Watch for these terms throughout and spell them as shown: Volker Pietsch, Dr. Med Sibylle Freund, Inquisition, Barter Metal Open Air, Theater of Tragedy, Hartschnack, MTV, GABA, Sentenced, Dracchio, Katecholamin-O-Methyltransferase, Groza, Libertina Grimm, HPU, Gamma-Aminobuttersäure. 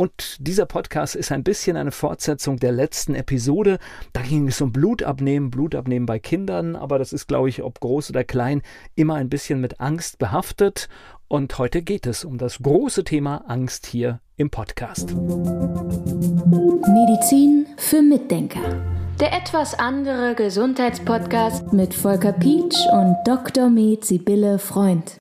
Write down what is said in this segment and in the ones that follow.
Und dieser Podcast ist ein bisschen eine Fortsetzung der letzten Episode. Da ging es um Blutabnehmen bei Kindern. Aber das ist, glaube ich, ob groß oder klein, immer ein bisschen mit Angst behaftet. Und heute geht es um das große Thema Angst hier im Podcast. Medizin für Mitdenker. Der etwas andere Gesundheitspodcast mit Volker Pietsch und Dr. Med Sibylle Freund.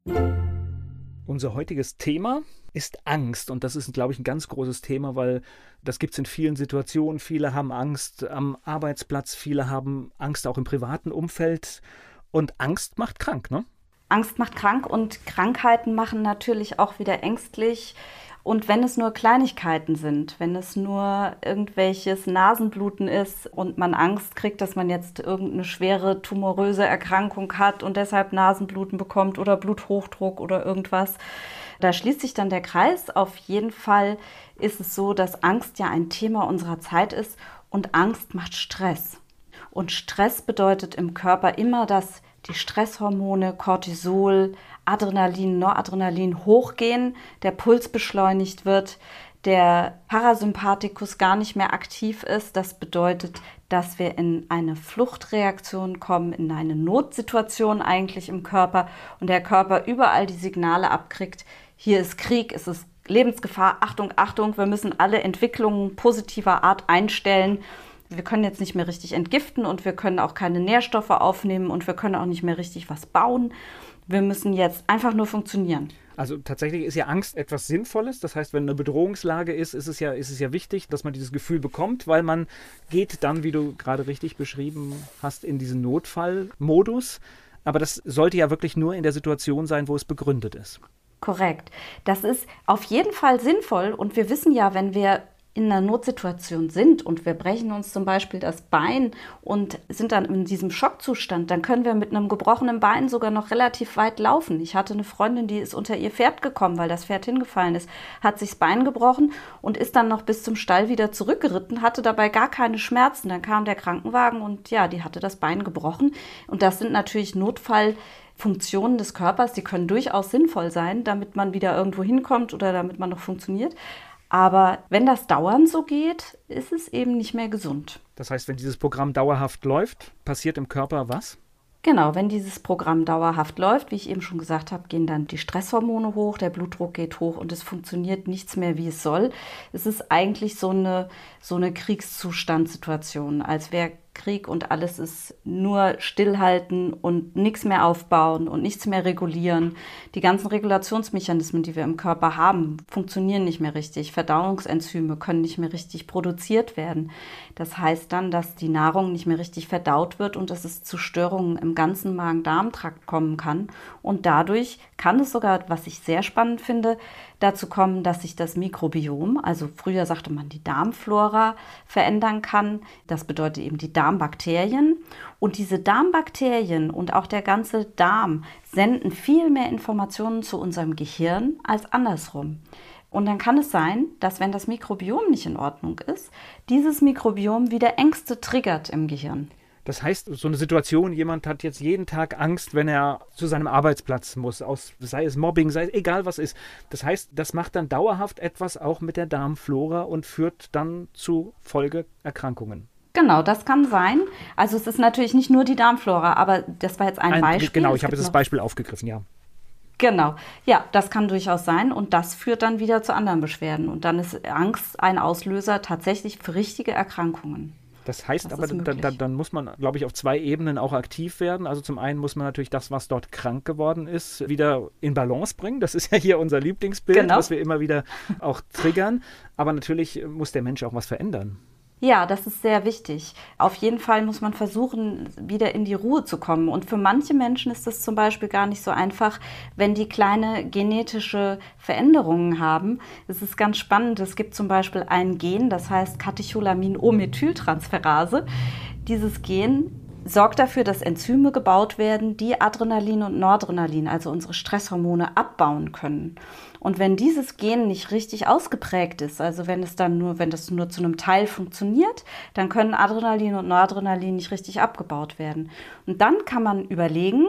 Unser heutiges Thema ist Angst. Und das ist, glaube ich, ein ganz großes Thema, weil das gibt es in vielen Situationen. Viele haben Angst am Arbeitsplatz, viele haben Angst auch im privaten Umfeld. Und Angst macht krank, ne? Angst macht krank und Krankheiten machen natürlich auch wieder ängstlich. Und wenn es nur Kleinigkeiten sind, wenn es nur irgendwelches Nasenbluten ist und man Angst kriegt, dass man jetzt irgendeine schwere tumoröse Erkrankung hat und deshalb Nasenbluten bekommt oder Bluthochdruck oder irgendwas, da schließt sich dann der Kreis. Auf jeden Fall ist es so, dass Angst ja ein Thema unserer Zeit ist und Angst macht Stress. Und Stress bedeutet im Körper immer, dass die Stresshormone, Cortisol, Adrenalin, Noradrenalin hochgehen, der Puls beschleunigt wird, der Parasympathikus gar nicht mehr aktiv ist. Das bedeutet, dass wir in eine Fluchtreaktion kommen, in eine Notsituation eigentlich im Körper und der Körper überall die Signale abkriegt, hier ist Krieg, es ist Lebensgefahr, Achtung, Achtung, wir müssen alle Entwicklungen positiver Art einstellen. Wir können jetzt nicht mehr richtig entgiften und wir können auch keine Nährstoffe aufnehmen und wir können auch nicht mehr richtig was bauen. Wir müssen jetzt einfach nur funktionieren. Also tatsächlich ist ja Angst etwas Sinnvolles. Das heißt, wenn eine Bedrohungslage ist, ist es ja wichtig, dass man dieses Gefühl bekommt, weil man geht dann, wie du gerade richtig beschrieben hast, in diesen Notfallmodus. Aber das sollte ja wirklich nur in der Situation sein, wo es begründet ist. Korrekt. Das ist auf jeden Fall sinnvoll und wir wissen ja, wenn wir in einer Notsituation sind und wir brechen uns zum Beispiel das Bein und sind dann in diesem Schockzustand, dann können wir mit einem gebrochenen Bein sogar noch relativ weit laufen. Ich hatte eine Freundin, die ist unter ihr Pferd gekommen, weil das Pferd hingefallen ist, hat sich das Bein gebrochen und ist dann noch bis zum Stall wieder zurückgeritten, hatte dabei gar keine Schmerzen. Dann kam der Krankenwagen und ja, die hatte das Bein gebrochen. Und das sind natürlich Notfallfunktionen des Körpers, die können durchaus sinnvoll sein, damit man wieder irgendwo hinkommt oder damit man noch funktioniert. Aber wenn das dauernd so geht, ist es eben nicht mehr gesund. Das heißt, wenn dieses Programm dauerhaft läuft, passiert im Körper was? Genau, wenn dieses Programm dauerhaft läuft, wie ich eben schon gesagt habe, gehen dann die Stresshormone hoch, der Blutdruck geht hoch und es funktioniert nichts mehr, wie es soll. Es ist eigentlich so eine Kriegszustandssituation, als wäre Krieg und alles ist nur stillhalten und nichts mehr aufbauen und nichts mehr regulieren. Die ganzen Regulationsmechanismen, die wir im Körper haben, funktionieren nicht mehr richtig. Verdauungsenzyme können nicht mehr richtig produziert werden. Das heißt dann, dass die Nahrung nicht mehr richtig verdaut wird und dass es zu Störungen im ganzen Magen-Darm-Trakt kommen kann. Und dadurch kann es sogar, was ich sehr spannend finde, dazu kommen, dass sich das Mikrobiom, also früher sagte man die Darmflora, verändern kann. Das bedeutet eben die Darmbakterien. Und diese Darmbakterien und auch der ganze Darm senden viel mehr Informationen zu unserem Gehirn als andersrum. Und dann kann es sein, dass, wenn das Mikrobiom nicht in Ordnung ist, dieses Mikrobiom wieder Ängste triggert im Gehirn. Das heißt, so eine Situation, jemand hat jetzt jeden Tag Angst, wenn er zu seinem Arbeitsplatz muss, sei es Mobbing, sei es egal was ist. Das heißt, das macht dann dauerhaft etwas auch mit der Darmflora und führt dann zu Folgeerkrankungen. Genau, das kann sein. Also es ist natürlich nicht nur die Darmflora, aber das war jetzt ein Beispiel. Genau, ich habe jetzt das Beispiel aufgegriffen, ja. Genau, ja, das kann durchaus sein und das führt dann wieder zu anderen Beschwerden. Und dann ist Angst ein Auslöser tatsächlich für richtige Erkrankungen. Das heißt aber, dann muss man, glaube ich, auf zwei Ebenen auch aktiv werden. Also zum einen muss man natürlich das, was dort krank geworden ist, wieder in Balance bringen. Das ist ja hier unser Lieblingsbild, genau, was wir immer wieder auch triggern. Aber natürlich muss der Mensch auch was verändern. Ja, das ist sehr wichtig. Auf jeden Fall muss man versuchen, wieder in die Ruhe zu kommen. Und für manche Menschen ist das zum Beispiel gar nicht so einfach, wenn die kleine genetische Veränderungen haben. Es ist ganz spannend. Es gibt zum Beispiel ein Gen, das heißt Katecholamin-O-Methyltransferase. Dieses Gen sorgt dafür, dass Enzyme gebaut werden, die Adrenalin und Noradrenalin, also unsere Stresshormone, abbauen können. Und wenn dieses Gen nicht richtig ausgeprägt ist, also wenn das nur zu einem Teil funktioniert, dann können Adrenalin und Noradrenalin nicht richtig abgebaut werden. Und dann kann man überlegen,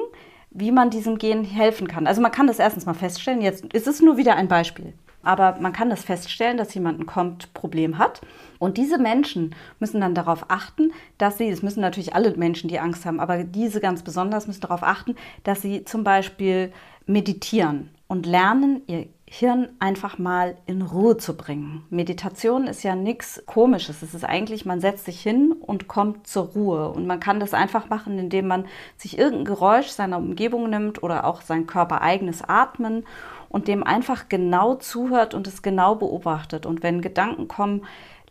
wie man diesem Gen helfen kann. Also man kann das erstens mal feststellen. Jetzt ist es nur wieder ein Beispiel. aber man kann das feststellen, dass jemand ein Kommt-Problem hat. Und diese Menschen müssen dann darauf achten, dass sie, das müssen natürlich alle Menschen, die Angst haben, aber diese ganz besonders müssen darauf achten, dass sie zum Beispiel meditieren und lernen, ihr Hirn einfach mal in Ruhe zu bringen. Meditation ist ja nichts Komisches. Es ist eigentlich, man setzt sich hin und kommt zur Ruhe. Und man kann das einfach machen, indem man sich irgendein Geräusch seiner Umgebung nimmt oder auch sein körpereigenes Atmen und dem einfach genau zuhört und es genau beobachtet. Und wenn Gedanken kommen,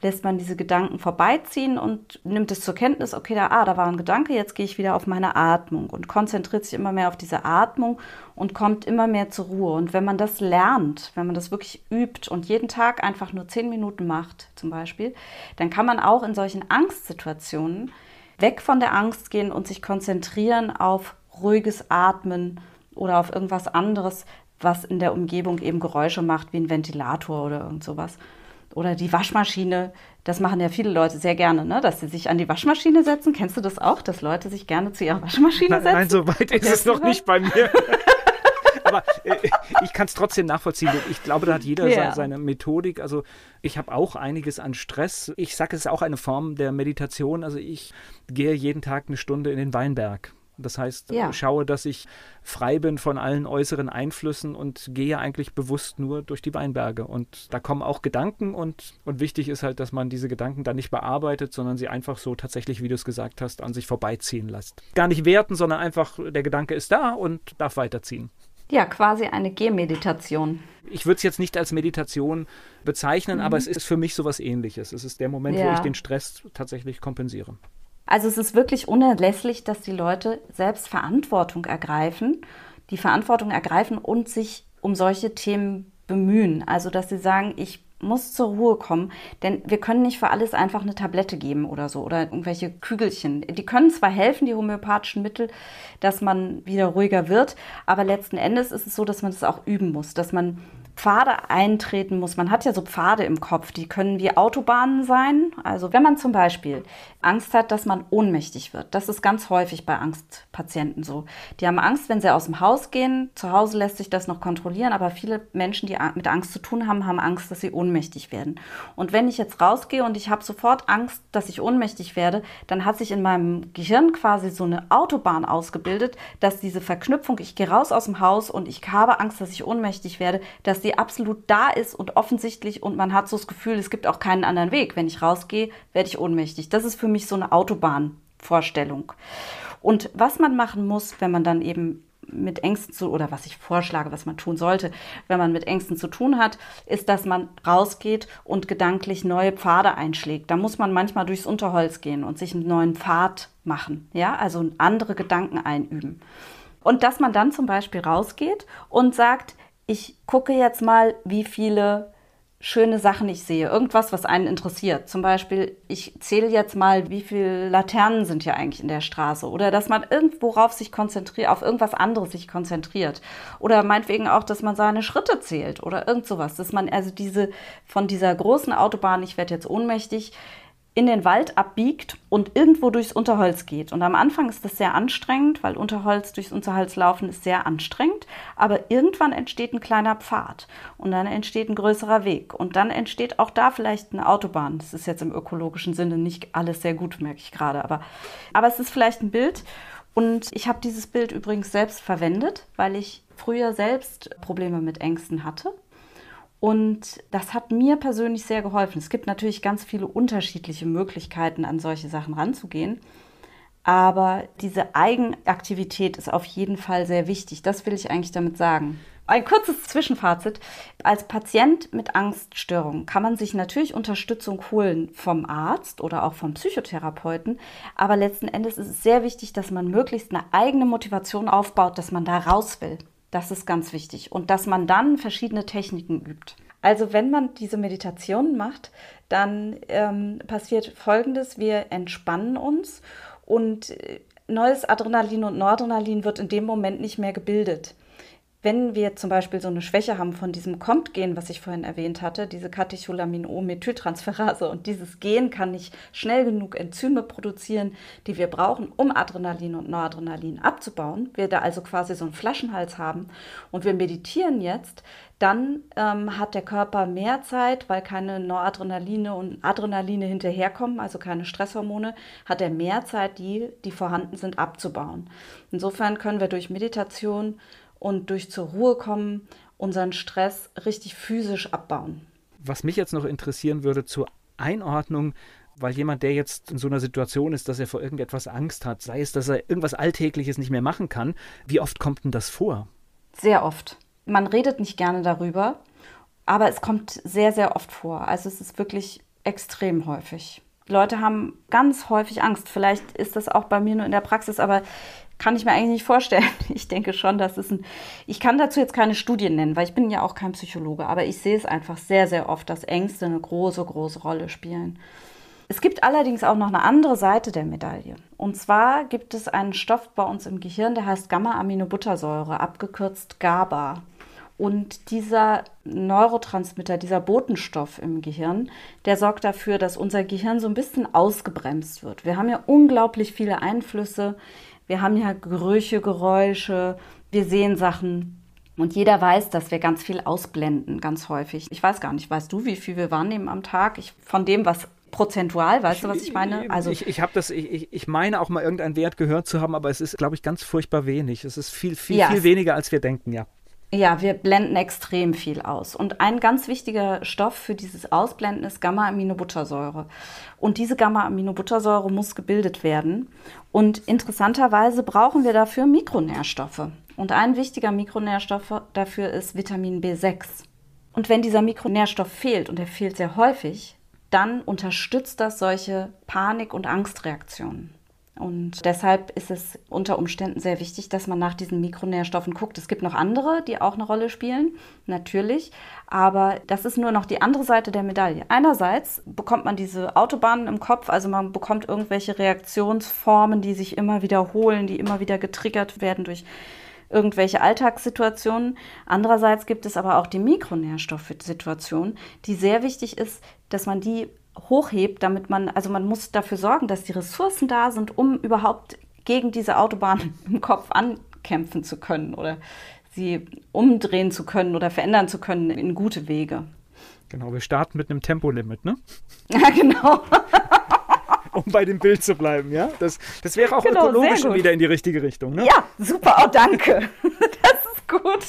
lässt man diese Gedanken vorbeiziehen und nimmt es zur Kenntnis, okay, da war ein Gedanke, jetzt gehe ich wieder auf meine Atmung und konzentriert sich immer mehr auf diese Atmung und kommt immer mehr zur Ruhe. Und wenn man das lernt, wenn man das wirklich übt und jeden Tag einfach nur 10 Minuten macht zum Beispiel, dann kann man auch in solchen Angstsituationen weg von der Angst gehen und sich konzentrieren auf ruhiges Atmen oder auf irgendwas anderes, was in der Umgebung eben Geräusche macht, wie ein Ventilator oder irgend sowas. Oder die Waschmaschine, das machen ja viele Leute sehr gerne, ne? Dass sie sich an die Waschmaschine setzen. Kennst du das auch, dass Leute sich gerne zu ihrer Waschmaschine setzen? Nein, so weit ist es noch nicht bei mir. Aber ich kann es trotzdem nachvollziehen. Ich glaube, da hat jeder seine Methodik. Also ich habe auch einiges an Stress. Ich sage, es ist auch eine Form der Meditation. Also ich gehe jeden Tag eine Stunde in den Weinberg. Das heißt, schaue, dass ich frei bin von allen äußeren Einflüssen und gehe eigentlich bewusst nur durch die Weinberge. Und da kommen auch Gedanken und wichtig ist halt, dass man diese Gedanken dann nicht bearbeitet, sondern sie einfach so tatsächlich, wie du es gesagt hast, an sich vorbeiziehen lässt. Gar nicht werten, sondern einfach der Gedanke ist da und darf weiterziehen. Ja, quasi eine Gehmeditation. Ich würde es jetzt nicht als Meditation bezeichnen, aber es ist für mich sowas Ähnliches. Es ist der Moment, wo ich den Stress tatsächlich kompensiere. Also es ist wirklich unerlässlich, dass die Leute selbst Verantwortung ergreifen, und sich um solche Themen bemühen. Also dass sie sagen, ich muss zur Ruhe kommen, denn wir können nicht für alles einfach eine Tablette geben oder so oder irgendwelche Kügelchen. Die können zwar helfen, die homöopathischen Mittel, dass man wieder ruhiger wird, aber letzten Endes ist es so, dass man das auch üben muss, dass man Pfade eintreten muss. Man hat ja so Pfade im Kopf, die können wie Autobahnen sein. Also wenn man zum Beispiel Angst hat, dass man ohnmächtig wird. Das ist ganz häufig bei Angstpatienten so. Die haben Angst, wenn sie aus dem Haus gehen. Zu Hause lässt sich das noch kontrollieren, aber viele Menschen, die mit Angst zu tun haben, haben Angst, dass sie ohnmächtig werden. Und wenn ich jetzt rausgehe und ich habe sofort Angst, dass ich ohnmächtig werde, dann hat sich in meinem Gehirn quasi so eine Autobahn ausgebildet, dass diese Verknüpfung, ich gehe raus aus dem Haus und ich habe Angst, dass ich ohnmächtig werde, dass die absolut da ist und offensichtlich und man hat so das Gefühl, es gibt auch keinen anderen Weg. Wenn ich rausgehe, werde ich ohnmächtig. Das ist für mich so eine Autobahnvorstellung. Und was man machen muss, wenn man dann eben mit Ängsten oder was ich vorschlage, was man tun sollte, wenn man mit Ängsten zu tun hat, ist, dass man rausgeht und gedanklich neue Pfade einschlägt. Da muss man manchmal durchs Unterholz gehen und sich einen neuen Pfad machen, ja, also andere Gedanken einüben. Und dass man dann zum Beispiel rausgeht und sagt, ich gucke jetzt mal, wie viele schöne Sachen ich sehe. Irgendwas, was einen interessiert. Zum Beispiel, ich zähle jetzt mal, wie viele Laternen sind hier eigentlich in der Straße. Oder dass man auf irgendwas anderes sich konzentriert. Oder meinetwegen auch, dass man seine Schritte zählt oder irgend sowas. Dass man also von dieser großen Autobahn, ich werde jetzt ohnmächtig, in den Wald abbiegt und irgendwo durchs Unterholz geht. Und am Anfang ist das sehr anstrengend, weil durchs Unterholz laufen ist sehr anstrengend. Aber irgendwann entsteht ein kleiner Pfad und dann entsteht ein größerer Weg. Und dann entsteht auch da vielleicht eine Autobahn. Das ist jetzt im ökologischen Sinne nicht alles sehr gut, merke ich gerade. Aber es ist vielleicht ein Bild. Und ich habe dieses Bild übrigens selbst verwendet, weil ich früher selbst Probleme mit Ängsten hatte. Und das hat mir persönlich sehr geholfen. Es gibt natürlich ganz viele unterschiedliche Möglichkeiten, an solche Sachen ranzugehen. Aber diese Eigenaktivität ist auf jeden Fall sehr wichtig. Das will ich eigentlich damit sagen. Ein kurzes Zwischenfazit. Als Patient mit Angststörungen kann man sich natürlich Unterstützung holen vom Arzt oder auch vom Psychotherapeuten. Aber letzten Endes ist es sehr wichtig, dass man möglichst eine eigene Motivation aufbaut, dass man da raus will. Das ist ganz wichtig und dass man dann verschiedene Techniken übt. Also wenn man diese Meditation macht, dann passiert Folgendes, wir entspannen uns und neues Adrenalin und Noradrenalin wird in dem Moment nicht mehr gebildet. Wenn wir zum Beispiel so eine Schwäche haben von diesem COMT-Gen, was ich vorhin erwähnt hatte, diese Katecholamin-O-Methyltransferase, und dieses Gen kann nicht schnell genug Enzyme produzieren, die wir brauchen, um Adrenalin und Noradrenalin abzubauen, wir da also quasi so einen Flaschenhals haben und wir meditieren jetzt, dann hat der Körper mehr Zeit, weil keine Noradrenaline und Adrenaline hinterherkommen, also keine Stresshormone, hat er mehr Zeit, die vorhanden sind, abzubauen. Insofern können wir durch Meditation und durch zur Ruhe kommen, unseren Stress richtig physisch abbauen. Was mich jetzt noch interessieren würde zur Einordnung, weil jemand, der jetzt in so einer Situation ist, dass er vor irgendetwas Angst hat, sei es, dass er irgendwas Alltägliches nicht mehr machen kann, wie oft kommt denn das vor? Sehr oft. Man redet nicht gerne darüber, aber es kommt sehr, sehr oft vor. Also es ist wirklich extrem häufig. Leute haben ganz häufig Angst. Vielleicht ist das auch bei mir nur in der Praxis, aber kann ich mir eigentlich nicht vorstellen. Ich denke schon, dass es ich kann dazu jetzt keine Studien nennen, weil ich bin ja auch kein Psychologe, aber ich sehe es einfach sehr, sehr oft, dass Ängste eine große, große Rolle spielen. Es gibt allerdings auch noch eine andere Seite der Medaille. Und zwar gibt es einen Stoff bei uns im Gehirn, der heißt Gamma-Aminobuttersäure, abgekürzt GABA. Und dieser Neurotransmitter, dieser Botenstoff im Gehirn, der sorgt dafür, dass unser Gehirn so ein bisschen ausgebremst wird. Wir haben ja unglaublich viele Einflüsse, wir haben ja Gerüche, Geräusche, wir sehen Sachen. Und jeder weiß, dass wir ganz viel ausblenden, ganz häufig. Ich weiß gar nicht, weißt du, wie viel wir wahrnehmen am Tag? Von dem, was prozentual, weißt du, was ich meine? Also ich habe das, ich meine auch mal irgendeinen Wert gehört zu haben, aber es ist, glaube ich, ganz furchtbar wenig. Es ist viel, viel, viel weniger, als wir denken, ja. Ja, wir blenden extrem viel aus. Und ein ganz wichtiger Stoff für dieses Ausblenden ist Gamma-Aminobuttersäure. Und diese Gamma-Aminobuttersäure muss gebildet werden. Und interessanterweise brauchen wir dafür Mikronährstoffe. Und ein wichtiger Mikronährstoff dafür ist Vitamin B6. Und wenn dieser Mikronährstoff fehlt, und er fehlt sehr häufig, dann unterstützt das solche Panik- und Angstreaktionen. Und deshalb ist es unter Umständen sehr wichtig, dass man nach diesen Mikronährstoffen guckt. Es gibt noch andere, die auch eine Rolle spielen, natürlich. Aber das ist nur noch die andere Seite der Medaille. Einerseits bekommt man diese Autobahnen im Kopf, also man bekommt irgendwelche Reaktionsformen, die sich immer wiederholen, die immer wieder getriggert werden durch irgendwelche Alltagssituationen. Andererseits gibt es aber auch die Mikronährstoffsituation, die sehr wichtig ist, dass man die hochhebt, damit man muss dafür sorgen, dass die Ressourcen da sind, um überhaupt gegen diese Autobahn im Kopf ankämpfen zu können oder sie umdrehen zu können oder verändern zu können in gute Wege. Genau, wir starten mit einem Tempolimit, ne? Ja, genau. Um bei dem Bild zu bleiben, ja? Das wäre auch genau, ökologisch wieder in die richtige Richtung, ne? Ja, super, oh danke. Gut.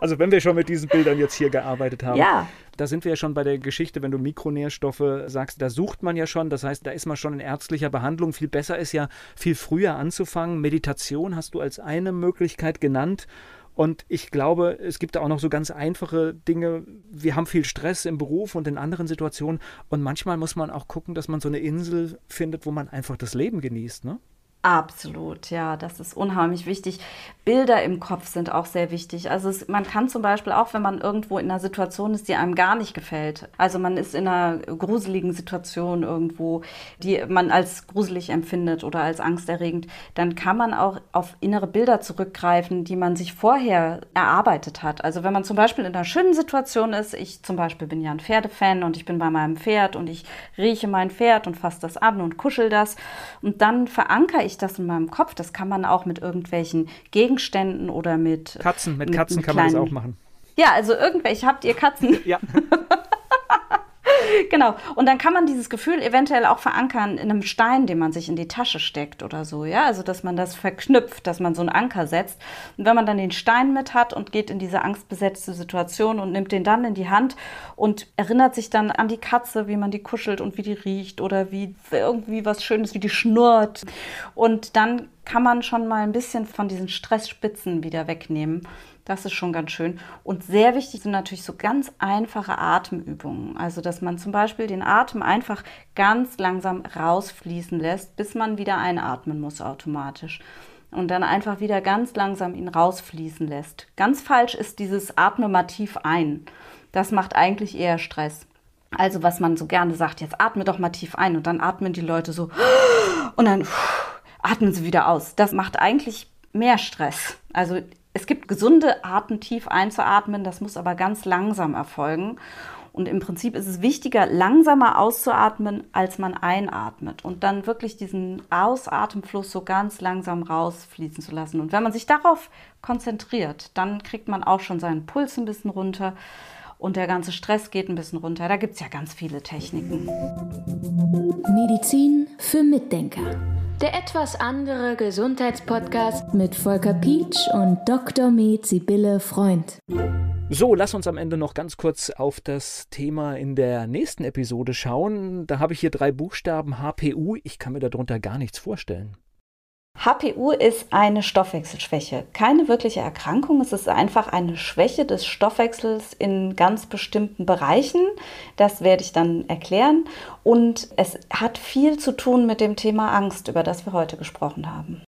Also wenn wir schon mit diesen Bildern jetzt hier gearbeitet haben, ja. Da sind wir ja schon bei der Geschichte, wenn du Mikronährstoffe sagst, da sucht man ja schon, das heißt, da ist man schon in ärztlicher Behandlung. Viel besser ist ja, viel früher anzufangen. Meditation hast du als eine Möglichkeit genannt. Und ich glaube, es gibt da auch noch so ganz einfache Dinge. Wir haben viel Stress im Beruf und in anderen Situationen. Und manchmal muss man auch gucken, dass man so eine Insel findet, wo man einfach das Leben genießt, ne? Absolut, ja, das ist unheimlich wichtig. Bilder im Kopf sind auch sehr wichtig. Also man kann zum Beispiel auch, wenn man irgendwo in einer Situation ist, die einem gar nicht gefällt, also man ist in einer gruseligen Situation irgendwo, die man als gruselig empfindet oder als angsterregend, dann kann man auch auf innere Bilder zurückgreifen, die man sich vorher erarbeitet hat. Also wenn man zum Beispiel in einer schönen Situation ist, ich zum Beispiel bin ja ein Pferdefan und ich bin bei meinem Pferd und ich rieche mein Pferd und fasse das an und kuschel das und dann verankere ich das in meinem Kopf. Das kann man auch mit irgendwelchen Gegenständen oder mit Katzen. Mit Katzen kann man das auch machen. Ja, also irgendwelche. Habt ihr Katzen? Ja. Genau. Und dann kann man dieses Gefühl eventuell auch verankern in einem Stein, den man sich in die Tasche steckt oder so. Ja, also dass man das verknüpft, dass man so einen Anker setzt. Und wenn man dann den Stein mit hat und geht in diese angstbesetzte Situation und nimmt den dann in die Hand und erinnert sich dann an die Katze, wie man die kuschelt und wie die riecht oder wie irgendwie was Schönes, wie die schnurrt. Und dann kann man schon mal ein bisschen von diesen Stressspitzen wieder wegnehmen. Das ist schon ganz schön. Und sehr wichtig sind natürlich so ganz einfache Atemübungen. Also, dass man zum Beispiel den Atem einfach ganz langsam rausfließen lässt, bis man wieder einatmen muss automatisch. Und dann einfach wieder ganz langsam ihn rausfließen lässt. Ganz falsch ist dieses Atme mal tief ein. Das macht eigentlich eher Stress. Also, was man so gerne sagt, jetzt atme doch mal tief ein. Und dann atmen die Leute so und dann atmen sie wieder aus. Das macht eigentlich mehr Stress. Also Es gibt gesunde Arten, tief einzuatmen, das muss aber ganz langsam erfolgen. Und im Prinzip ist es wichtiger, langsamer auszuatmen, als man einatmet. Und dann wirklich diesen Ausatemfluss so ganz langsam rausfließen zu lassen. Und wenn man sich darauf konzentriert, dann kriegt man auch schon seinen Puls ein bisschen runter und der ganze Stress geht ein bisschen runter. Da gibt es ja ganz viele Techniken. Medizin für Mitdenker. Der etwas andere Gesundheitspodcast mit Volker Pietsch und Dr. Med Sibylle Freund. So, lass uns am Ende noch ganz kurz auf das Thema in der nächsten Episode schauen. Da habe ich hier 3 Buchstaben HPU. Ich kann mir darunter gar nichts vorstellen. HPU ist eine Stoffwechselschwäche. Keine wirkliche Erkrankung. Es ist einfach eine Schwäche des Stoffwechsels in ganz bestimmten Bereichen. Das werde ich dann erklären. Und es hat viel zu tun mit dem Thema Angst, über das wir heute gesprochen haben.